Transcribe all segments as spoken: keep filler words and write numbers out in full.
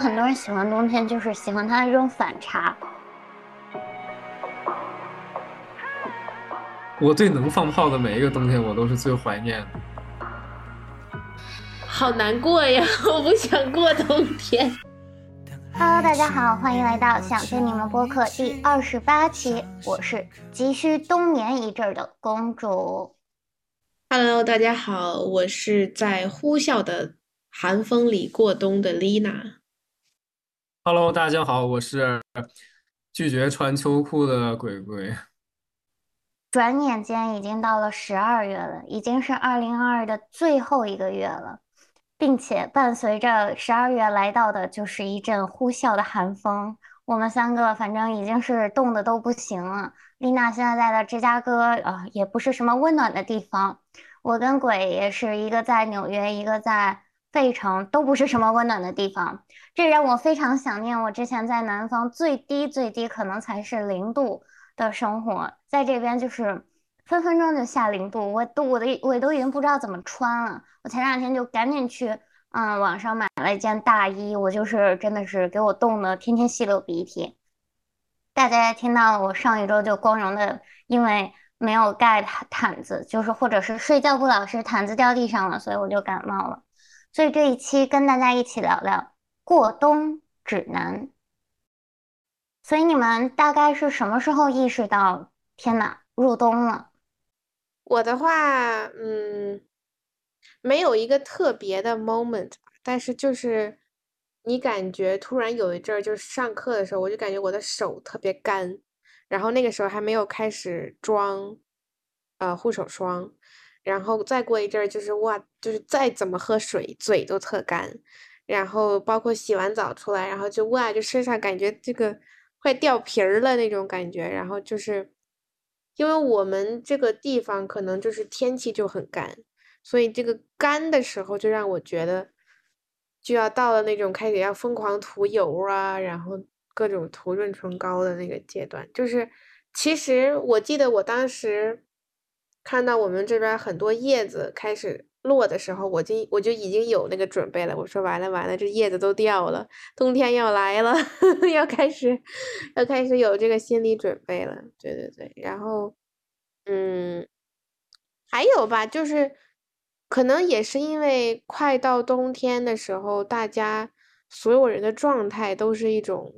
很多人喜欢冬天，就是喜欢它的这种反差。我对能放炮的每一个冬天，我都是最怀念的。好难过呀，我不想过冬天。Hello， 大家好，欢迎来到想见你们播客第二十八期，我是急需冬眠一阵的公主。Hello， 大家好，我是在呼啸的寒风里过冬的 Lina。Hello， 大家好，我是拒绝穿秋裤的鬼鬼。转眼间已经到了十二月了，已经是二零二二的最后一个月了，并且伴随着十二月来到的就是一阵呼啸的寒风。我们三个反正已经是冻得都不行了。丽娜现在在的芝加哥、呃、也不是什么温暖的地方，我跟鬼也是一个在纽约，一个在费城，都不是什么温暖的地方。这让我非常想念我之前在南方最低最低可能才是零度的生活，在这边就是分分钟就下零度，我都我的我都已经不知道怎么穿了。我前两天就赶紧去嗯网上买了一件大衣，我就是真的是给我冻得天天细流鼻涕。大家听到我上一周就光荣的因为没有盖毯子，就是或者是睡觉不老实，毯子掉地上了，所以我就感冒了。所以这一期跟大家一起聊聊过冬指南。所以你们大概是什么时候意识到天哪入冬了？我的话嗯，没有一个特别的 moment， 但是就是你感觉突然有一阵儿，就是上课的时候我就感觉我的手特别干，然后那个时候还没有开始装呃护手霜，然后再过一阵儿就是哇就是再怎么喝水嘴都特干，然后包括洗完澡出来，然后就哇就身上感觉这个快掉皮儿了那种感觉。然后就是因为我们这个地方可能就是天气就很干，所以这个干的时候就让我觉得就要到了那种开始要疯狂涂油啊，然后各种涂润唇膏的那个阶段。就是其实我记得我当时看到我们这边很多叶子开始落的时候，我就我就已经有那个准备了，我说完了完了，这叶子都掉了，冬天要来了，呵呵，要开始要开始有这个心理准备了。对对对，然后嗯还有吧，就是可能也是因为快到冬天的时候，大家所有人的状态都是一种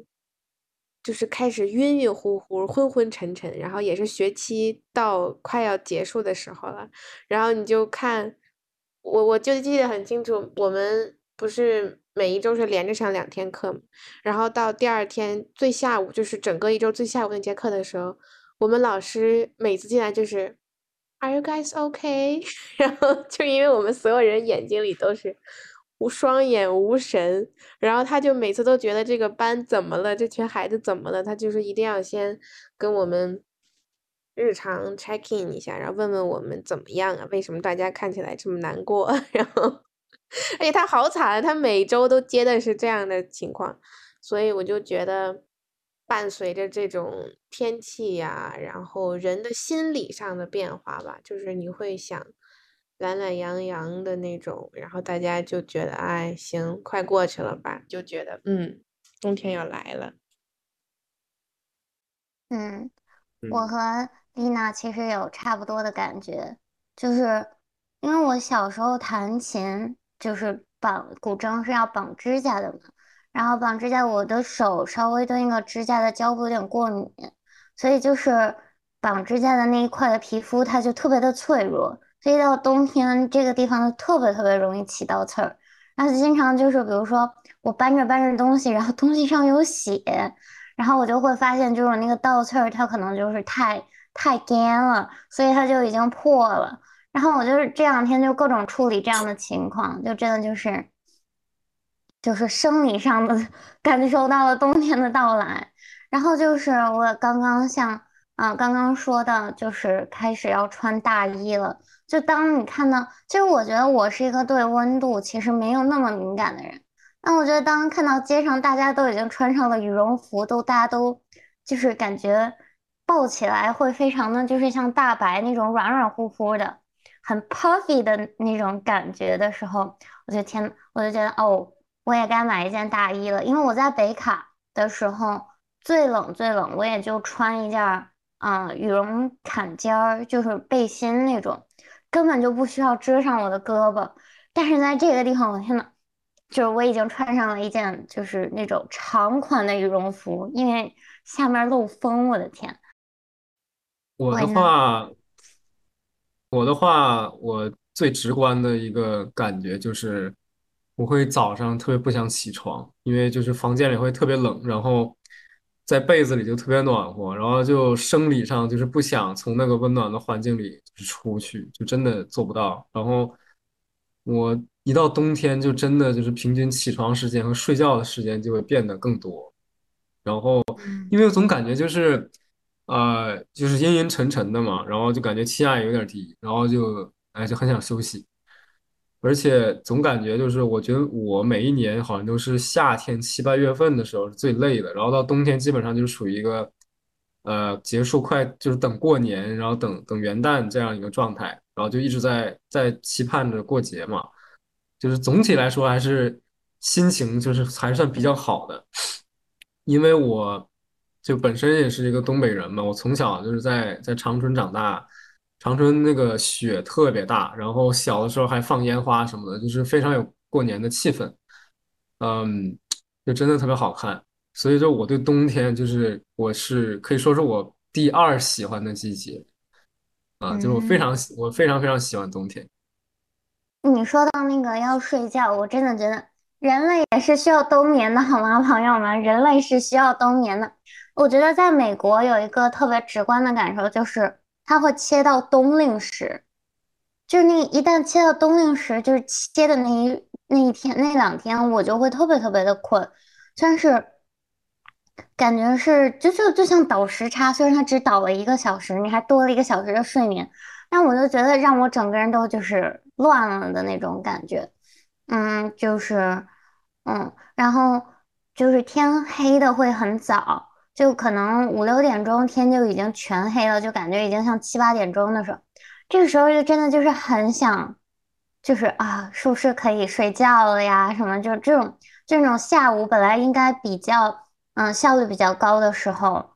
就是开始晕晕乎乎昏昏沉沉，然后也是学期到快要结束的时候了，然后你就看我我就记得很清楚，我们不是每一周是连着上两天课嘛，然后到第二天最下午就是整个一周最下午那节课的时候，我们老师每次进来就是 Are you guys okay？ 然后就因为我们所有人眼睛里都是无双眼无神，然后他就每次都觉得这个班怎么了，这群孩子怎么了，他就是一定要先跟我们日常 check in 一下，然后问问我们怎么样啊，为什么大家看起来这么难过。然后而且他好惨，他每周都接的是这样的情况。所以我就觉得伴随着这种天气呀、啊，然后人的心理上的变化吧，就是你会想懒懒洋洋的那种，然后大家就觉得哎行快过去了吧，就觉得嗯冬天要来了。嗯，我和丽娜其实有差不多的感觉，就是因为我小时候弹琴，就是绑古筝是要绑指甲的嘛，然后绑指甲我的手稍微对那个指甲的胶布有点过敏，所以就是绑指甲的那一块的皮肤它就特别的脆弱，所以到冬天这个地方特别特别容易起倒刺儿，然后经常就是比如说我搬着搬着东西，然后东西上有血，然后我就会发现就是那个倒刺儿它可能就是太太干了，所以它就已经破了。然后我就是这两天就各种处理这样的情况，就真的就是就是生理上的感受到了冬天的到来。然后就是我刚刚像啊、呃、刚刚说的就是开始要穿大衣了，就当你看到，其实我觉得我是一个对温度其实没有那么敏感的人，但我觉得当看到街上大家都已经穿上了羽绒服，都大家都就是感觉抱起来会非常的就是像大白那种软软乎乎的很 puffy 的那种感觉的时候，我就天我就觉得哦我也该买一件大衣了，因为我在北卡的时候最冷最冷，我也就穿一件嗯、呃、羽绒坎肩儿，就是背心那种，根本就不需要遮上我的胳膊。但是在这个地方，我天呐，就是我已经穿上了一件就是那种长款的羽绒服，因为下面漏风，我的天。我的话，我的话，我最直观的一个感觉就是，我会早上特别不想起床，因为就是房间里会特别冷，然后在被子里就特别暖和，然后就生理上就是不想从那个温暖的环境里就是出去，就真的做不到。然后我一到冬天，就真的就是平均起床时间和睡觉的时间就会变得更多。然后，因为我总感觉就是。呃，就是阴阴沉沉的嘛，然后就感觉气压也有点低，然后就哎就很想休息，而且总感觉就是我觉得我每一年好像都是夏天七八月份的时候是最累的，然后到冬天基本上就是属于一个呃结束快就是等过年，然后等等元旦这样一个状态，然后就一直在在期盼着过节嘛，就是总体来说还是心情就是还算比较好的，因为我。就本身也是一个东北人嘛，我从小就是在在长春长大，长春那个雪特别大，然后小的时候还放烟花什么的，就是非常有过年的气氛，嗯，就真的特别好看。所以说我对冬天就是我是可以说是我第二喜欢的季节啊，就是我非常我非常非常喜欢冬天。你说到那个要睡觉，我真的觉得人类也是需要冬眠的，好吗，朋友们？人类是需要冬眠的。我觉得在美国有一个特别直观的感受，就是它会切到冬令时，就是那一旦切到冬令时，就是切的那一那一天那两天，我就会特别特别的困，但是感觉是就就就像倒时差，虽然它只倒了一个小时，你还多了一个小时的睡眠，但我就觉得让我整个人都就是乱了的那种感觉，嗯，就是嗯，然后就是天黑的会很早。就可能五六点钟天就已经全黑了，就感觉已经像七八点钟的时候，这个时候就真的就是很想，就是啊，是不是可以睡觉了呀？什么就这种这种下午本来应该比较嗯效率比较高的时候，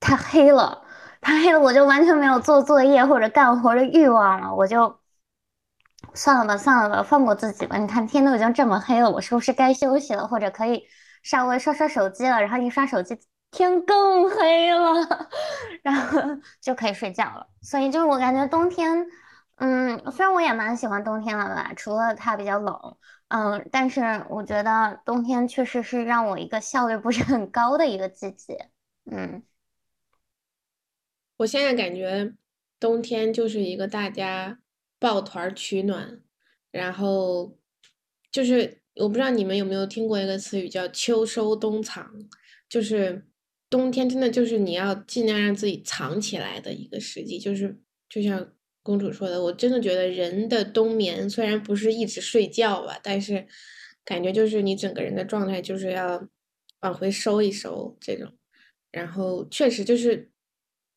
它黑了，它黑了，我就完全没有做作业或者干活的欲望了，我就算了吧，算了吧，放过自己吧。你看天都已经这么黑了，我是不是该休息了，或者可以稍微刷刷手机了？然后一刷手机。天更黑了，然后就可以睡觉了。所以就是我感觉冬天，嗯，虽然我也蛮喜欢冬天了吧，除了它比较冷，嗯，但是我觉得冬天确实是让我一个效率不是很高的一个季节。嗯，我现在感觉冬天就是一个大家抱团取暖，然后就是我不知道你们有没有听过一个词语叫秋收冬藏，就是。冬天真的就是你要尽量让自己藏起来的一个时机，就是就像公主说的，我真的觉得人的冬眠虽然不是一直睡觉吧，但是感觉就是你整个人的状态就是要往回收一收这种。然后确实就是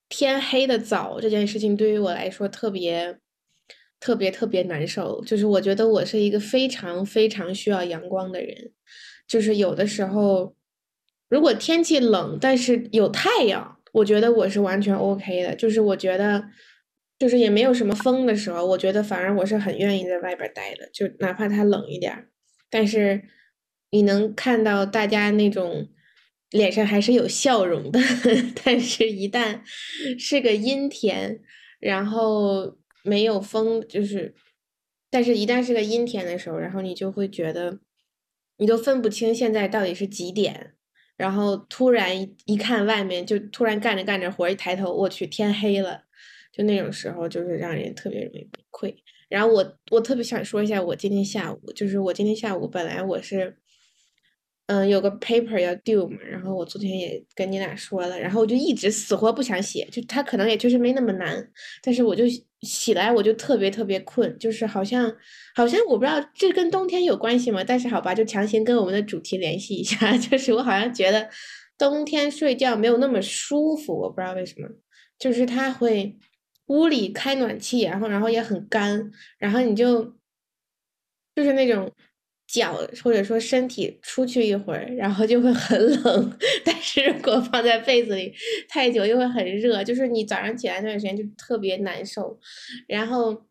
天黑的早这件事情对于我来说特别特别特别难受，就是我觉得我是一个非常非常需要阳光的人，就是有的时候。如果天气冷，但是有太阳，我觉得我是完全 OK 的。就是我觉得，就是也没有什么风的时候，我觉得反而我是很愿意在外边待的，就哪怕它冷一点，但是你能看到大家那种脸上还是有笑容的。但是，一旦是个阴天，然后没有风，就是，但是一旦是个阴天的时候，然后你就会觉得，你都分不清现在到底是几点。然后突然一一看外面，就突然干着干着活，一抬头，我去，天黑了，就那种时候，就是让人特别容易崩溃。然后我我特别想说一下，我今天下午，就是我今天下午本来我是，嗯，有个 paper 要 due 嘛，然后我昨天也跟你俩说了，然后我就一直死活不想写，就它可能也确实没那么难，但是我就起来我就特别特别困，就是好像好像我不知道这跟冬天有关系吗？但是好吧，就强行跟我们的主题联系一下，就是我好像觉得冬天睡觉没有那么舒服，我不知道为什么，就是它会屋里开暖气，然后然后也很干，然后你就就是那种脚或者说身体出去一会儿，然后就会很冷，但是如果放在被子里太久又会很热，就是你早上起来那段时间就特别难受，然后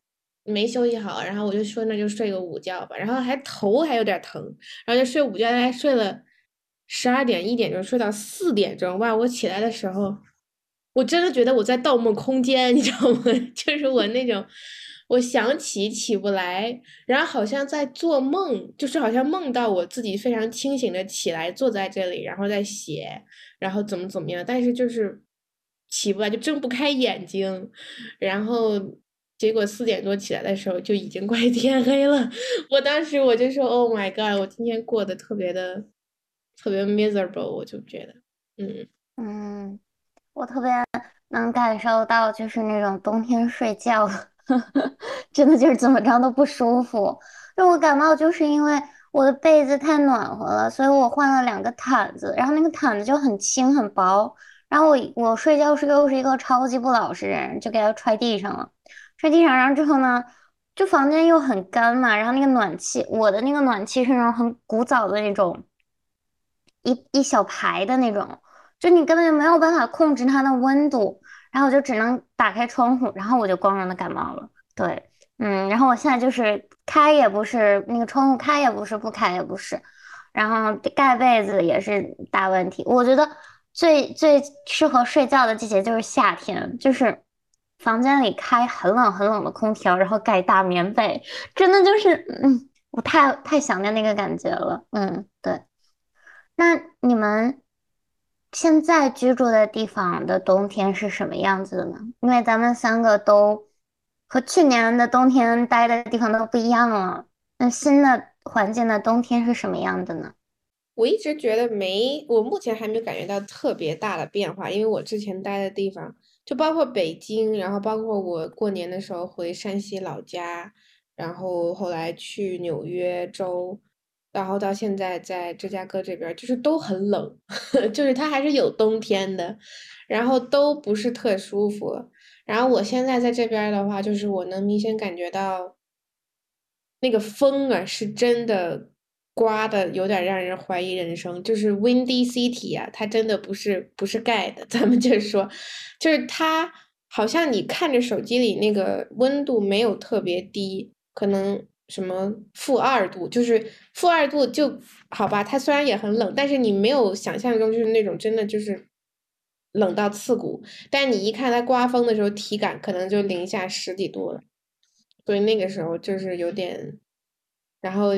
没休息好，然后我就说那就睡个午觉吧，然后还头还有点疼，然后就睡午觉，大概睡了十二点一点钟，睡到四点钟，哇！我起来的时候，我真的觉得我在《盗梦空间》，你知道吗？就是我那种。我想起起不来，然后好像在做梦，就是好像梦到我自己非常清醒的起来坐在这里，然后在写，然后怎么怎么样，但是就是起不来，就睁不开眼睛，然后结果四点多起来的时候就已经快天黑了。我当时我就说 Oh my god， 我今天过得特别的特别 miserable， 我就觉得嗯嗯，我特别能感受到就是那种冬天睡觉真的就是怎么着都不舒服，就我感冒就是因为我的被子太暖和了，所以我换了两个毯子，然后那个毯子就很轻很薄，然后我我睡觉是又是一个超级不老实人，就给它踹地上了，踹地上，然后之后呢，就房间又很干嘛，然后那个暖气，我的那个暖气是那种很古早的那种，一一小排的那种，就你根本就没有办法控制它的温度。然后我就只能打开窗户，然后我就光荣的感冒了。对，嗯，然后我现在就是开也不是，那个窗户开也不是，不开也不是，然后盖被子也是大问题。我觉得最最适合睡觉的季节就是夏天，就是房间里开很冷很冷的空调，然后盖大棉被，真的就是，嗯，我太太想念那个感觉了。嗯，对。那你们现在居住的地方的冬天是什么样子的呢？因为咱们三个都和去年的冬天待的地方都不一样了，那新的环境的冬天是什么样的呢？我一直觉得没，我目前还没有感觉到特别大的变化，因为我之前待的地方，就包括北京，然后包括我过年的时候回山西老家，然后后来去纽约州。然后到现在在芝加哥这边就是都很冷，就是它还是有冬天的，然后都不是特舒服。然后我现在在这边的话，就是我能明显感觉到那个风啊是真的刮的有点让人怀疑人生，就是 windy city 啊，它真的不是不是盖的，咱们就说就是它好像你看着手机里那个温度没有特别低，可能什么负二度，就是负二度就好吧，它虽然也很冷，但是你没有想象中就是那种真的就是冷到刺骨，但你一看它刮风的时候体感可能就零下十几度了，所以那个时候就是有点。然后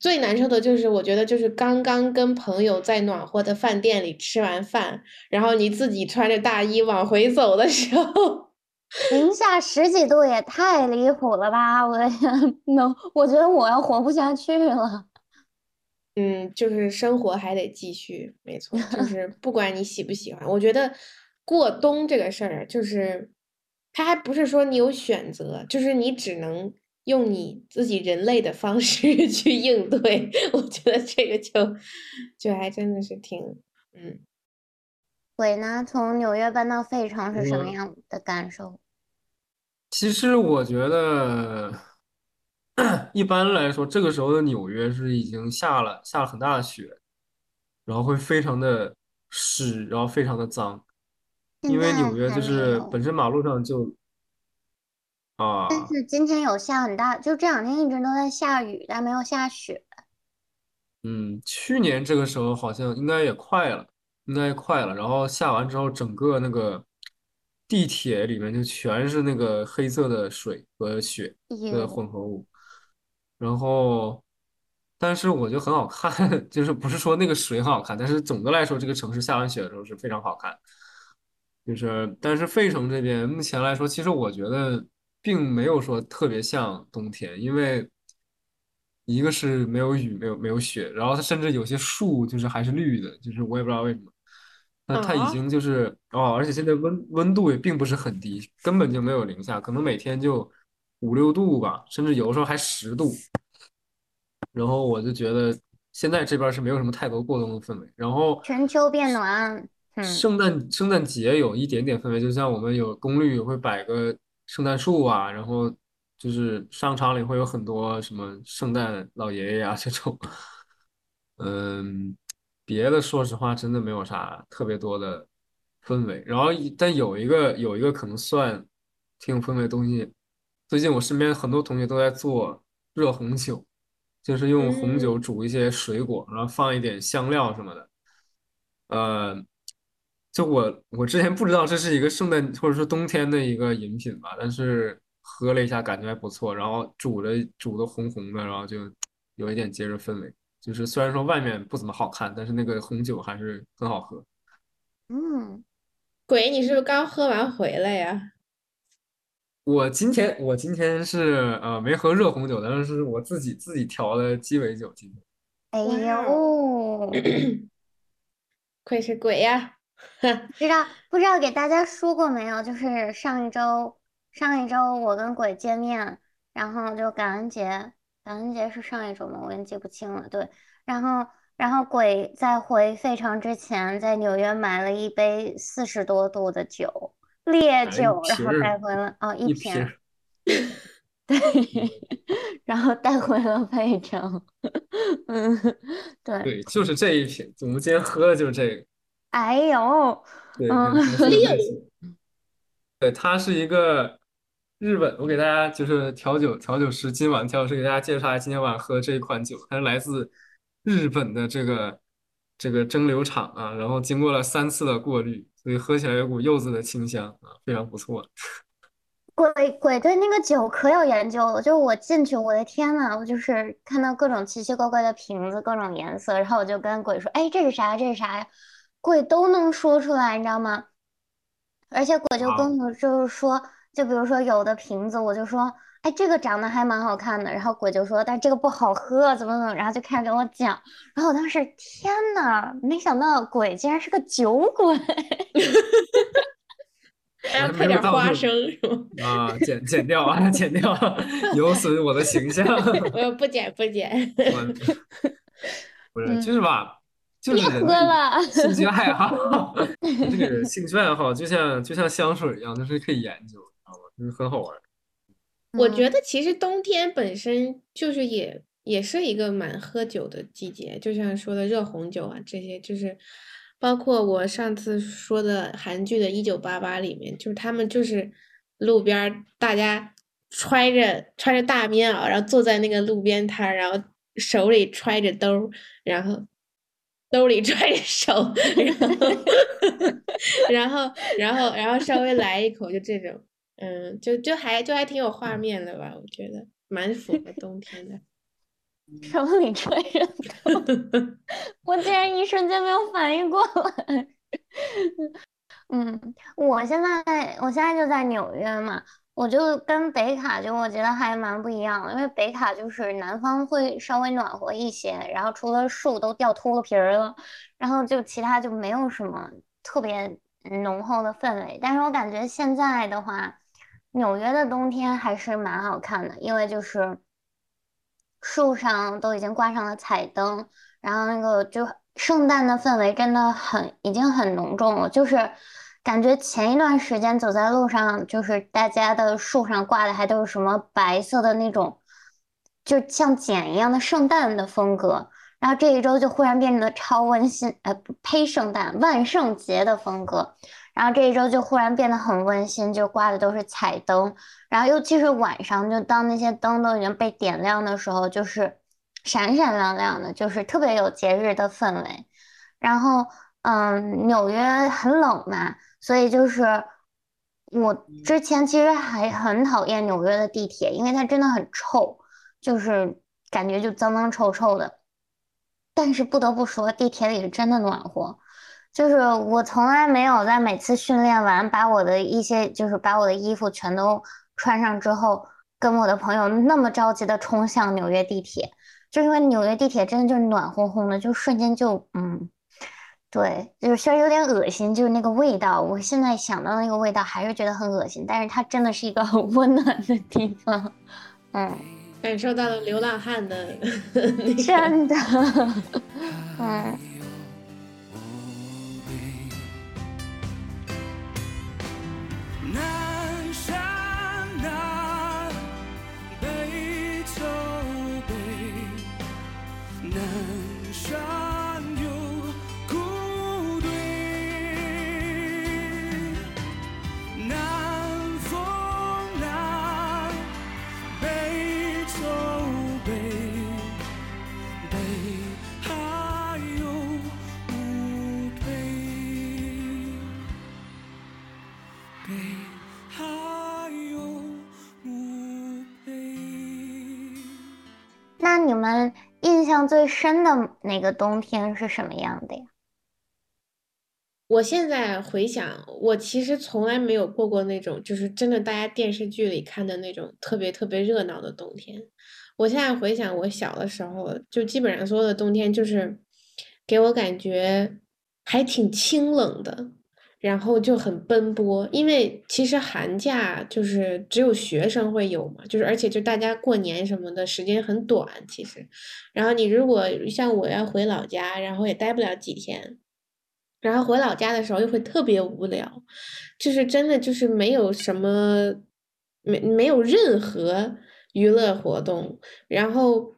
最难受的就是我觉得就是刚刚跟朋友在暖和的饭店里吃完饭，然后你自己穿着大衣往回走的时候，零下十几度也太离谱了吧！我能，我觉得我要活不下去了。嗯，就是生活还得继续，没错，就是不管你喜不喜欢，我觉得过冬这个事儿，就是它还不是说你有选择，就是你只能用你自己人类的方式去应对。我觉得这个就就还真的是挺嗯。鬼呢？从纽约搬到费城是什么样的感受？嗯，其实我觉得一般来说这个时候的纽约是已经下了下了很大的雪，然后会非常的湿，然后非常的脏，因为纽约就是本身马路上就啊，但是今天有下很大，就这两天一直都在下雨，但没有下雪。嗯，去年这个时候好像应该也快了应该快了，然后下完之后整个那个地铁里面就全是那个黑色的水和雪的混合物，然后但是我觉得很好看，就是不是说那个水很好看，但是总的来说这个城市下完雪的时候是非常好看，就是但是费城这边目前来说其实我觉得并没有说特别像冬天，因为一个是没有雨，没有没有雪，然后它甚至有些树就是还是绿的，就是我也不知道为什么。那它已经就是哦，而且现在温温度也并不是很低，根本就没有零下，可能每天就五六度吧，甚至有的时候还十度。然后我就觉得现在这边是没有什么太多过冬的氛围。然后全球变暖，嗯，圣诞圣诞节有一点点氛围，就像我们有公寓会摆个圣诞树啊，然后。就是商场里会有很多什么圣诞老爷爷呀、这种，嗯，别的说实话真的没有啥特别多的氛围。然后但有一个有一个可能算挺有氛围的东西，最近我身边很多同学都在做热红酒，就是用红酒嗯，煮一些水果，然后放一点香料什么的。呃，就我我之前不知道这是一个圣诞或者说冬天的一个饮品吧，但是喝了一下感觉还不错，然后煮的煮的红红的，然后就有一点节日氛围。就是虽然说外面不怎么好看，但是那个红酒还是很好喝。嗯，鬼，你是不是刚喝完回来呀？我今天我今天是呃没喝热红酒，但是我自己自己调的鸡尾酒今天。哎哇哦，呦，愧是鬼呀！不知道不知道给大家说过没有？就是上一周上一周我跟鬼见面，然后就感恩节，感恩节是上一周吗？我有点记不清了。对，然后然后鬼在回费城之前，在纽约买了一杯四十多度的酒，烈买了一酒，然瓶后带儿，回了哦一一瓶瓶，儿。对，然后带回了费城。嗯，对，对，就是这一瓶，我们今天喝的就是这个。哎呦，对，嗯，很很很有意思。对，他是一个日本，我给大家就是调酒调酒师，今晚调酒师给大家介绍一下今天晚上喝的这一款酒，它是来自日本的这个这个蒸馏厂啊，然后经过了三次的过滤，所以喝起来有股柚子的清香啊，非常不错。鬼鬼对那个酒可有研究了，就是我进去，我的天呐，我就是看到各种奇奇怪怪的瓶子，各种颜色，然后我就跟鬼说：“哎，这是啥？这是啥呀？”鬼都能说出来，你知道吗？而且鬼就哇哦，跟我就是说，就比如说有的瓶子，我就说，哎，这个长得还蛮好看的，然后鬼就说，但这个不好喝，怎么怎么，然后就开始跟我讲，然后我当时天呐，没想到鬼竟然是个酒鬼，还要配没有点儿道花生，是吗？具啊，剪剪掉啊，剪掉，有损我的形象。呃，不减不减。我不 是，就是嗯，吧，就别是喝人的了，兴趣爱好，这个兴趣爱好就像就像香水一样，就是可以研究，你知道吗？就是很好玩儿。我觉嗯，得其实冬天本身就是也也是一个蛮喝酒的季节，就像说的热红酒啊这些，就是包括我上次说的韩剧的《一九八八》里面，就是他们就是路边儿大家揣着穿着大棉袄，然后坐在那个路边摊儿，然后手里揣着兜儿，然后兜里揣着手，然后 然后然后然后稍微来一口就这种。嗯，就就还就还挺有画面的吧，我觉得蛮符合冬天的。手里揣着刀，我竟然一瞬间没有反应过来。嗯，我现在我现在就在纽约嘛，我就跟北卡就我觉得还蛮不一样的，因为北卡就是南方会稍微暖和一些，然后除了树都掉秃噜皮儿了，然后就其他就没有什么特别浓厚的氛围。但是我感觉现在的话，纽约的冬天还是蛮好看的，因为就是树上都已经挂上了彩灯，然后那个就圣诞的氛围真的很，已经很浓重了，就是感觉前一段时间走在路上，就是大家的树上挂的还都是什么白色的那种，就像茧一样的圣诞的风格，然后这一周就忽然变得超温馨，呃，不呸，圣诞万圣节的风格，然后这一周就忽然变得很温馨，就挂的都是彩灯。然后尤其是晚上，就当那些灯都已经被点亮的时候，就是闪闪亮亮的，就是特别有节日的氛围。然后，嗯，纽约很冷嘛，所以就是我之前其实还很讨厌纽约的地铁，因为它真的很臭，就是感觉就脏脏臭臭的。但是不得不说，地铁里是真的暖和。就是我从来没有在每次训练完，把我的一些就是把我的衣服全都穿上之后，跟我的朋友那么着急的冲向纽约地铁，就是因为纽约地铁真的就是暖烘烘的，就瞬间就嗯，对，就是虽然有点恶心，就是那个味道，我现在想到那个味道还是觉得很恶心，但是它真的是一个很温暖的地方，嗯，感受到了流浪汉的 那个。真的，嗯。南山南。象最深的那个冬天是什么样的呀？我现在回想，我其实从来没有过过那种，就是真的大家电视剧里看的那种特别特别热闹的冬天。我现在回想，我小的时候就基本上所有的冬天，就是给我感觉还挺清冷的，然后就很奔波。因为其实寒假就是只有学生会有嘛，就是而且就大家过年什么的时间很短，其实。然后你如果像我要回老家，然后也待不了几天。然后回老家的时候又会特别无聊，就是真的就是没有什么，没没有任何娱乐活动，然后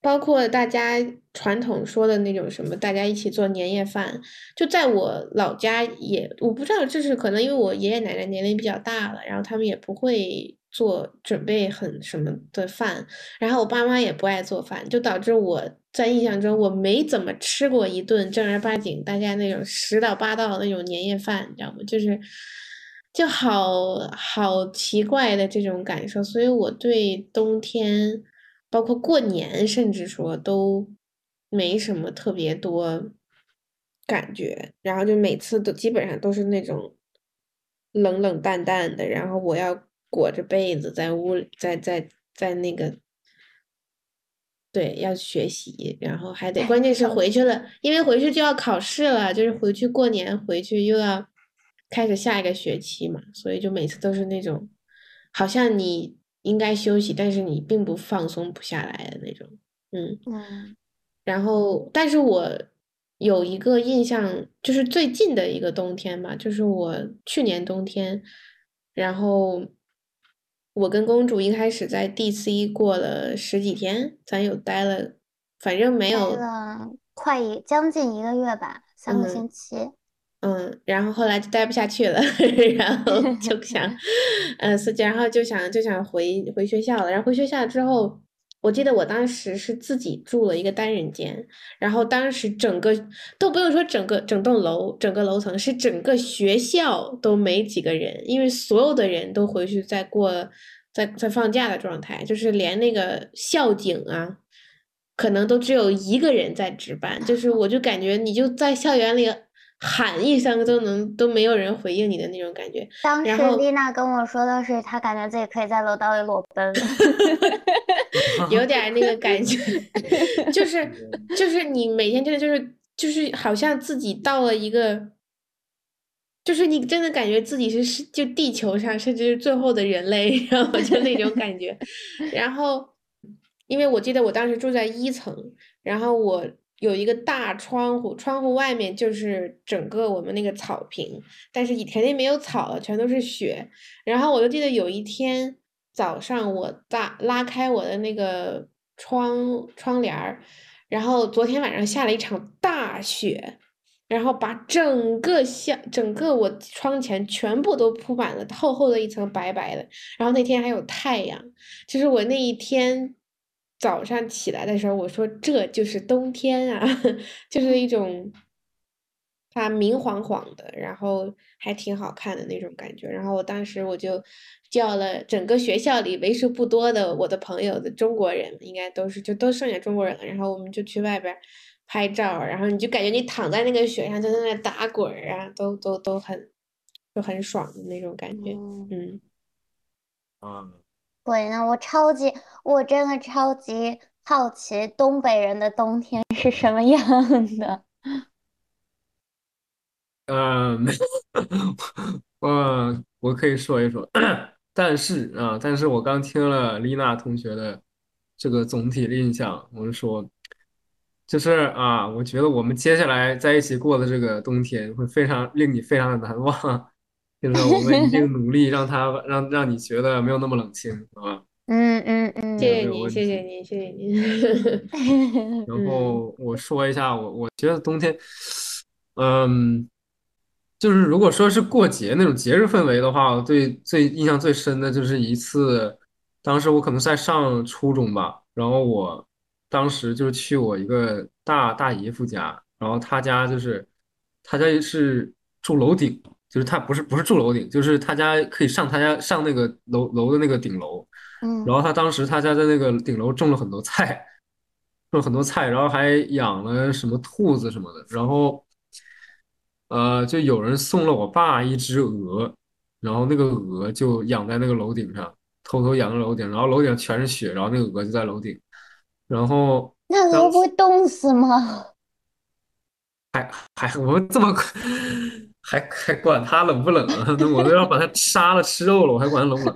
包括大家传统说的那种什么大家一起做年夜饭，就在我老家也我不知道，就是可能因为我爷爷奶奶年龄比较大了，然后他们也不会做准备很什么的饭，然后我爸妈也不爱做饭，就导致我在印象中我没怎么吃过一顿正儿八经大家那种十道八道的那种年夜饭，你知道吗？就是就好好奇怪的这种感受，所以我对冬天包括过年甚至说都没什么特别多感觉，然后就每次都基本上都是那种冷冷淡淡的，然后我要裹着被子在屋里，在在在那个，对，要学习，然后还得，关键是回去了，因为回去就要考试了，就是回去过年回去又要开始下一个学期嘛，所以就每次都是那种，好像你应该休息，但是你并不放松不下来的那种，嗯，嗯然后，但是我有一个印象，就是最近的一个冬天吧，就是我去年冬天，然后。我跟公主一开始在 D C 过了十几天，咱有待了，反正没有，待了快一将近一个月吧，三个星期。嗯，嗯然后后来就待不下去了，然后就想，呃，然后就想就想回回学校了。然后回学校之后，我记得我当时是自己住了一个单人间，然后当时整个都不用说整个整栋楼整个楼层，是整个学校都没几个人，因为所有的人都回去在过在在放假的状态，就是连那个校警啊可能都只有一个人在值班，就是我就感觉你就在校园里喊一声都能都没有人回应你的那种感觉。当时丽娜跟我说的是，她感觉自己可以在楼道里裸奔，有点那个感觉，就是就是你每天真的就是就是好像自己到了一个，就是你真的感觉自己是就地球上甚至是最后的人类，然后就那种感觉。然后因为我记得我当时住在一层，然后我。有一个大窗户，窗户外面就是整个我们那个草坪，但是肯定没有草了，全都是雪。然后我就记得有一天早上，我大拉开我的那个窗窗帘儿，然后昨天晚上下了一场大雪，然后把整个下整个我窗前全部都铺满了厚厚的一层白白的。然后那天还有太阳，就是我那一天。早上起来的时候，我说这就是冬天啊，就是一种它明晃晃的，然后还挺好看的那种感觉。然后我当时我就叫了整个学校里为数不多的我的朋友的中国人，应该都是就都剩下中国人了。然后我们就去外边拍照，然后你就感觉你躺在那个雪上就在那打滚啊，都都都很就很爽的那种感觉，嗯嗯。对呢，我超级，我真的超级好奇东北人的冬天是什么样的。嗯，我我可以说一说，但是啊，但是我刚听了丽娜同学的这个总体的印象，我是说，就是啊，我觉得我们接下来在一起过的这个冬天会非常令你非常的难忘。就是我们已经努力让他让让你觉得没有那么冷清，好吧？嗯嗯嗯，谢谢你，谢谢你，谢谢你。然后我说一下，我我觉得冬天，嗯，就是如果说是过节那种节日氛围的话，我最最印象最深的就是一次，当时我可能在上初中吧，然后我当时就去我一个大大姨夫家，然后他家就是他家是住楼顶。就是他不是不是住楼顶，就是他家可以上他家上那个楼楼的那个顶楼，嗯，然后他当时他家在那个顶楼种了很多菜，种很多菜，然后还养了什么兔子什么的，然后呃，就有人送了我爸一只鹅，然后那个鹅就养在那个楼顶上，偷偷养在楼顶，然后楼顶上全是雪，然后那个鹅就在楼顶，然后那但鹅不会冻死吗？还还我们这么 还还管它冷不冷啊？那我都要把它杀了吃肉了，我还管它冷不冷？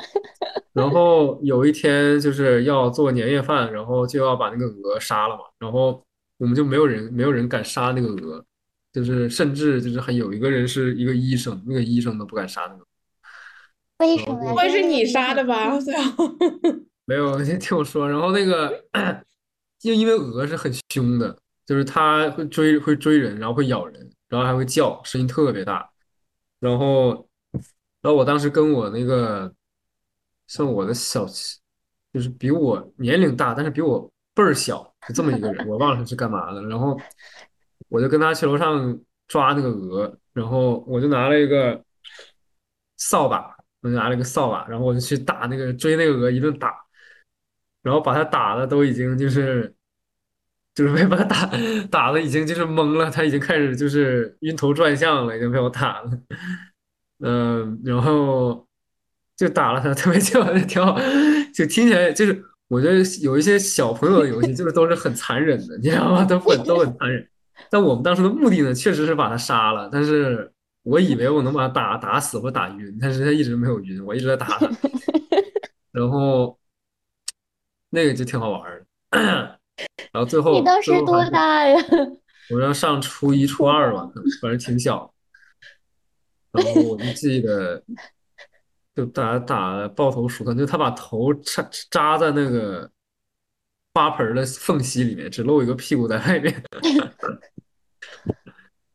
然后有一天就是要做年夜饭，然后就要把那个鹅杀了嘛。然后我们就没有人没有人敢杀那个鹅，就是甚至就是还有一个人是一个医生，那个医生都不敢杀那个鹅。为什然么呀？不后会因是为你杀的吧？最后，没有，先听我说。然后那个 就因为鹅是很凶的，就是它会追会追人，然后会咬人，然后还会叫，声音特别大。然后，然后我当时跟我那个像我的小，就是比我年龄大，但是比我辈儿小，就这么一个人，我忘了他是干嘛的。然后我就跟他去楼上抓那个鹅，然后我就拿了一个扫把，我就拿了一个扫把，然后我就去打那个追那个鹅一顿打，然后把他打的都已经就是就是被把他打 打的已经就是懵了，他已经开始就是晕头转向了，已经被我打了。嗯，然后就打了他，特别就 挺好，就听起来就是我觉得有一些小朋友的游戏就是都是很残忍的，你知道吗？都很都很残忍。但我们当时的目的呢，确实是把他杀了，但是我以为我能把他打打死或打晕，但是他一直没有晕，我一直在打他，然后那个就挺好玩儿的。然后最你后当最时后还多是大呀？我要上初一初二吧，可能反正挺小。然后我就记得，就大家打得抱头鼠窜，就他把头插扎在那个花盆儿的缝隙里面，只露一个屁股在外面，然后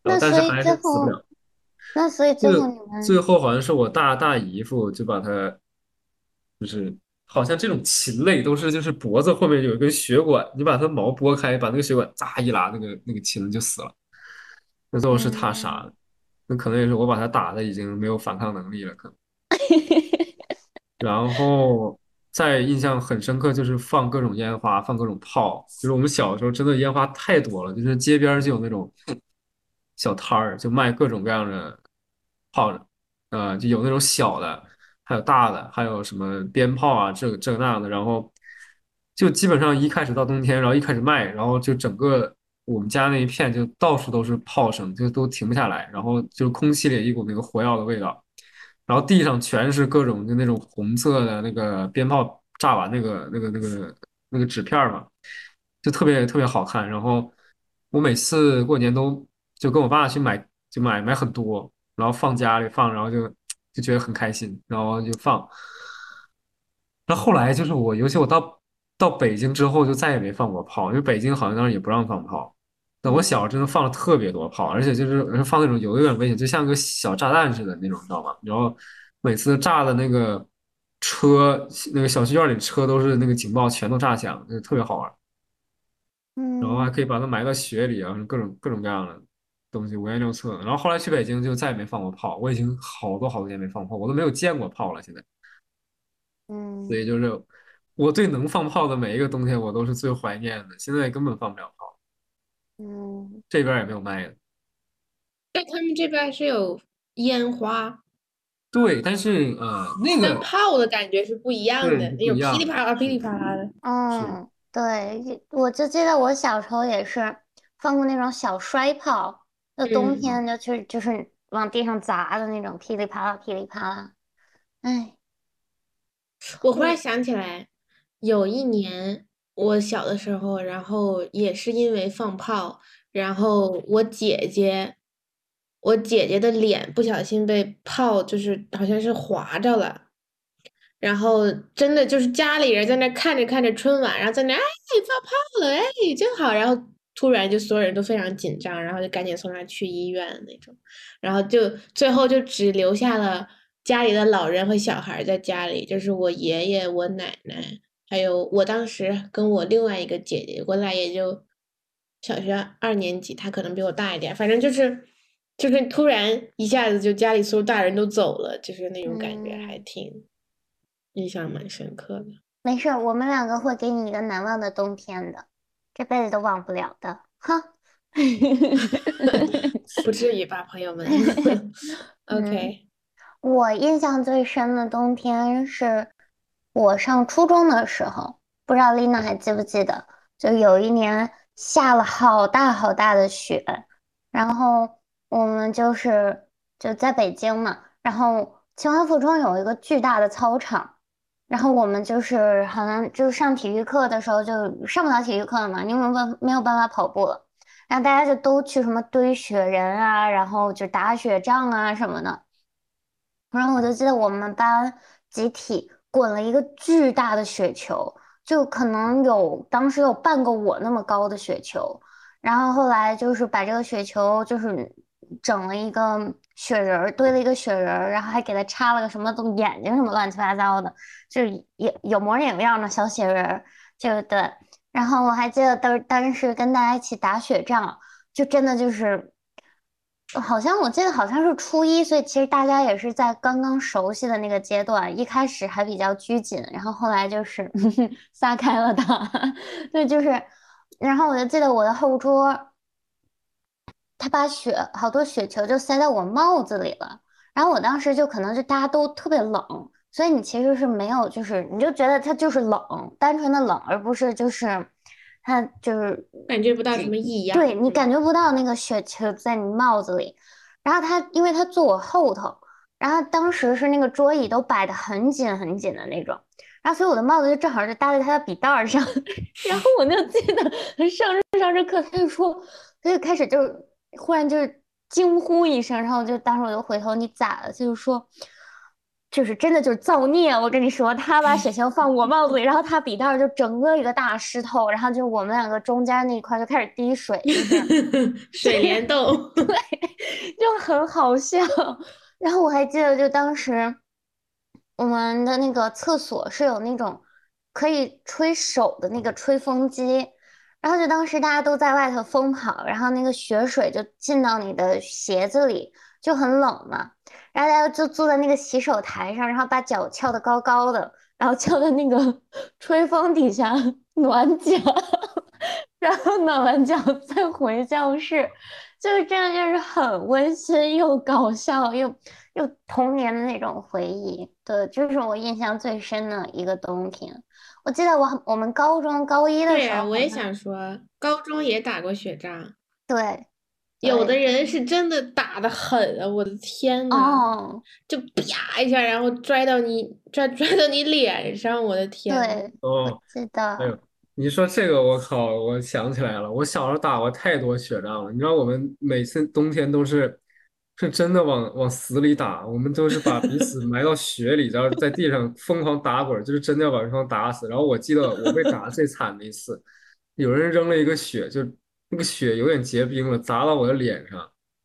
那但所是以还最是死不后，了。那所以最最后你们最后好像是我大大姨夫就把他，就是好像这种禽类都是就是脖子后面有一根血管，你把它毛拨开，把那个血管扎一拉，那个那个禽就死了。那最后是他杀嗯，的，那可能也是我把他打的已经没有反抗能力了，可能。然后再印象很深刻就是放各种烟花，放各种炮，就是我们小时候真的烟花太多了，就是街边儿就有那种小摊儿，就卖各种各样的炮仗，呃，就有那种小的，还有大的，还有什么鞭炮啊，这个这个那的，然后就基本上一开始到冬天，然后一开始卖，然后就整个我们家那一片就到处都是炮声，就都停不下来，然后就空气里一股那个火药的味道，然后地上全是各种就那种红色的那个鞭炮炸完那个那个那个那个纸片儿嘛，就特别特别好看。然后我每次过年都就跟我爸去买，就买买很多，然后放家里放，然后就就觉得很开心，然后就放。那后来就是我，尤其我到到北京之后，就再也没放过炮，因为北京好像当时也不让放炮。但我小时候真的放了特别多炮，而且就是而且放那种有一点危险，就像个小炸弹似的那种，你知道吗？然后每次炸的那个车，那个小区院里车都是那个警报全都炸响，就特别好玩。然后还嗯，可以把它埋到雪里啊，各种各种各样的东西，五颜六色的。然后后来去北京就再也没放过炮，我已经好多好多年没放炮，我都没有见过炮了。现在，所嗯，以就是我对能放炮的每一个冬天，我都是最怀念的。现在根本放不了炮，嗯，这边儿也没有卖的。对，他们这边儿是有烟花，对，但是呃，那跟个炮的感觉是不一样对的，是那不一种噼样里的，啪啦、噼是里啪啦的。是嗯，对，我就记得我小时候也是放过那种小摔炮，就冬嗯，天就去就是往地上砸的那种，噼里啪啦噼里啪啦。哎，我忽然我想起来，有一年我小的时候，然后也是因为放炮，然后我姐姐，我姐姐的脸不小心被炮，就是好像是划着了。然后真的就是家里人在那看着看着春晚，然后在那哎放炮了哎真好，然后突然就所有人都非常紧张，然后就赶紧送他去医院那种，然后就最后就只留下了家里的老人和小孩儿在家里，就是我爷爷、我奶奶，还有我当时跟我另外一个姐姐，我俩也就小学二年级，她可能比我大一点，反正就是就是突然一下子就家里所有大人都走了，就是那种感觉，还嗯，挺印象蛮深刻的。没事儿，我们两个会给你一个难忘的冬天的。这辈子都忘不了的。哼，不至于吧，朋友们。OK，、嗯、我印象最深的冬天是我上初中的时候，不知道 Lina 还记不记得，就有一年下了好大好大的雪，然后我们就是就在北京嘛，然后清华附中有一个巨大的操场。然后我们就是好像就上体育课的时候就上不了体育课了嘛，因为没有办法跑步了，然后大家就都去什么堆雪人啊，然后就打雪仗啊什么的。然后我就记得我们班集体滚了一个巨大的雪球，就可能有当时有半个我那么高的雪球，然后后来就是把这个雪球就是整了一个雪人，堆了一个雪人，然后还给他插了个什么东眼睛什么乱七八糟的，就是有有模有样的小雪人，就对。然后我还记得当当时跟大家一起打雪仗，就真的就是好像我记得好像是初一，所以其实大家也是在刚刚熟悉的那个阶段，一开始还比较拘谨，然后后来就是呵呵撒开了它。对，就是然后我就记得我的后桌他把雪好多雪球就塞在我帽子里了，然后我当时就可能就大家都特别冷，所以你其实是没有就是你就觉得它就是冷，单纯的冷，而不是就是它就是感觉不到什么异样，对，你感觉不到那个雪球在你帽子里。然后他因为他坐我后头，然后当时是那个桌椅都摆得很紧很紧的那种，然后所以我的帽子就正好就搭在他的笔袋上。然后我就记得上着上着课他就说他就开始就忽然就是惊呼一声，然后就当时我就回头，你咋了？就是说，就是真的就是造孽！我跟你说，他把雪球放我帽子里，然后他笔袋就整个一个大湿透，然后就我们两个中间那一块就开始滴水，水帘洞，对，就很好笑。然后我还记得，就当时我们的那个厕所是有那种可以吹手的那个吹风机。然后就当时大家都在外头疯跑，然后那个雪水就进到你的鞋子里，就很冷嘛。然后大家就坐在那个洗手台上，然后把脚翘得高高的，然后翘在那个吹风底下暖脚，然后暖完脚再回教室，就是这样，就是很温馨又搞笑又又童年的那种回忆。对，这是我印象最深的一个冬天。我记得我我们高中高一的时候，对啊，我也想说，高中也打过雪仗。对，有的人是真的打得狠啊！我的天哪，哦、就啪一下，然后拽到你拽拽到你脸上，我的天哪！对，哦，记得。哎呦，你说这个，我靠，我想起来了，我小时候打过太多雪仗了。你知道，我们每次冬天都是。是真的往往死里打，我们都是把彼此埋到雪里，然后在地上疯狂打滚，就是真的要把对方打死。然后我记得我被打最惨的一次，有人扔了一个雪，就那个雪有点结冰了，砸到我的脸上。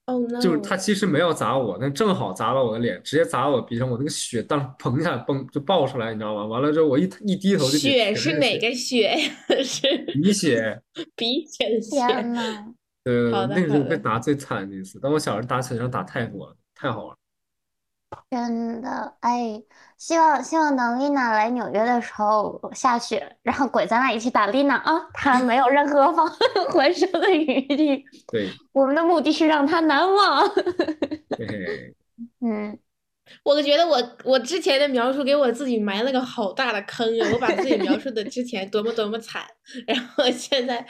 Oh, no. 就是他其实没有砸我，但正好砸到我的脸，直接砸我鼻上，我那个血当时砰一下崩就爆出来，你知道吗？完了之后我一一低头就血是哪个血？是鼻血，鼻血的血。对，那个时候被打最惨的一次，但我小时候打雪仗打太多了，太好玩了。真的，哎，希望希望等 Lina 来纽约的时候下雪，然后鬼咱俩一起打 Lina 啊，她没有任何方还手的余地。对，我们的目的是让她难忘。对，嗯。我觉得我我之前的描述给我自己埋了个好大的坑啊！我把自己描述的之前多么多么惨，然后现在。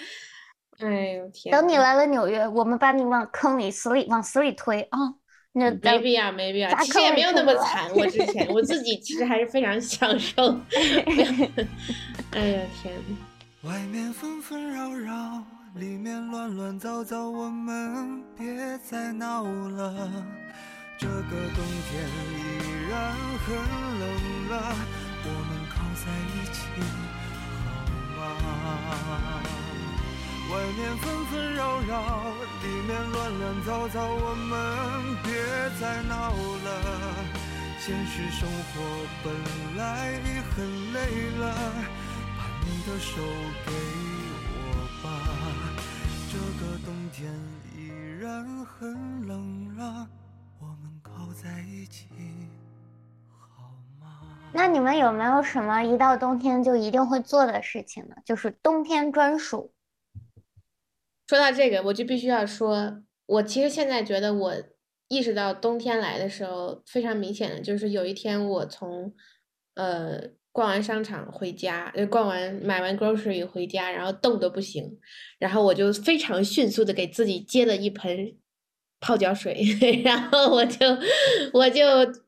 哎呦天！等你来了纽约，我们把你往坑里、死里、往死里推啊！那没必要，没必要。其实也没有那么惨，我之前我自己其实还是非常享受。哎呦天！外面纷纷扰扰，里面乱乱糟糟，我们别再闹了。这个冬天依然很冷了，我们靠在一起好吗？外面纷纷扰扰，里面乱乱糟糟，我们别再闹了。现实生活本来已很累了，把你的手给我吧。这个冬天依然很冷了，我们靠在一起好吗？那你们有没有什么一到冬天就一定会做的事情呢？就是冬天专属。说到这个，我就必须要说，我其实现在觉得我意识到冬天来的时候，非常明显的就是有一天我从呃逛完商场回家，呃逛完买完 grocery 回家，然后冻得不行，然后我就非常迅速的给自己接了一盆泡脚水，然后我就我就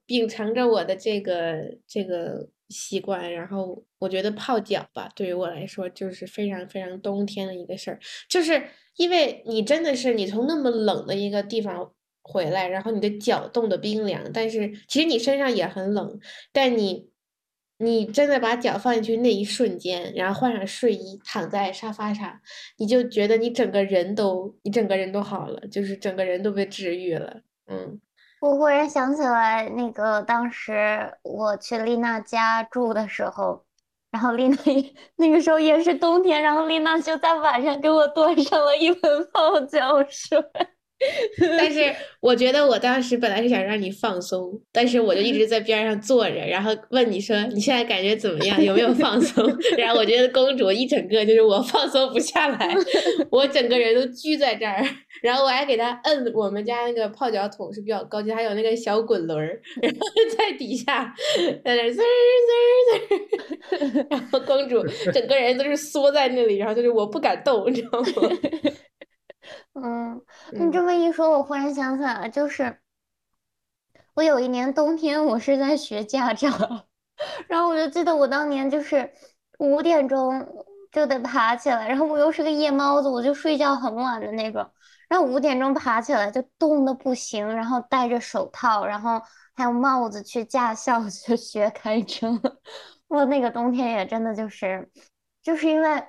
秉承着我的这个这个习惯，然后我觉得泡脚吧，对于我来说就是非常非常冬天的一个事儿，就是因为你真的是你从那么冷的一个地方回来，然后你的脚冻得冰凉，但是其实你身上也很冷，但你你真的把脚放进去那一瞬间，然后换上睡衣躺在沙发上，你就觉得你整个人都你整个人都好了，就是整个人都被治愈了。嗯，我忽然想起来，那个当时我去丽娜家住的时候，然后丽娜那个时候也是冬天，然后丽娜就在晚上给我端上了一盆泡脚水。但是我觉得我当时本来是想让你放松，但是我就一直在边上坐着，然后问你说你现在感觉怎么样，有没有放松？然后我觉得公主一整个就是我放松不下来，我整个人都拘在这儿，然后我还给她摁我们家那个泡脚桶是比较高级，还有那个小滚轮，然后在底下在那滋滋滋，然后公主整个人都是缩在那里，然后就是我不敢动，你知道吗？嗯，你这么一说，我忽然想起来了，就是我有一年冬天，我是在学驾照，然后我就记得我当年就是五点钟就得爬起来，然后我又是个夜猫子，我就睡觉很晚的那种，然后五点钟爬起来就冻得不行，然后戴着手套，然后还有帽子去驾校去学开车。我那个冬天也真的就是，就是因为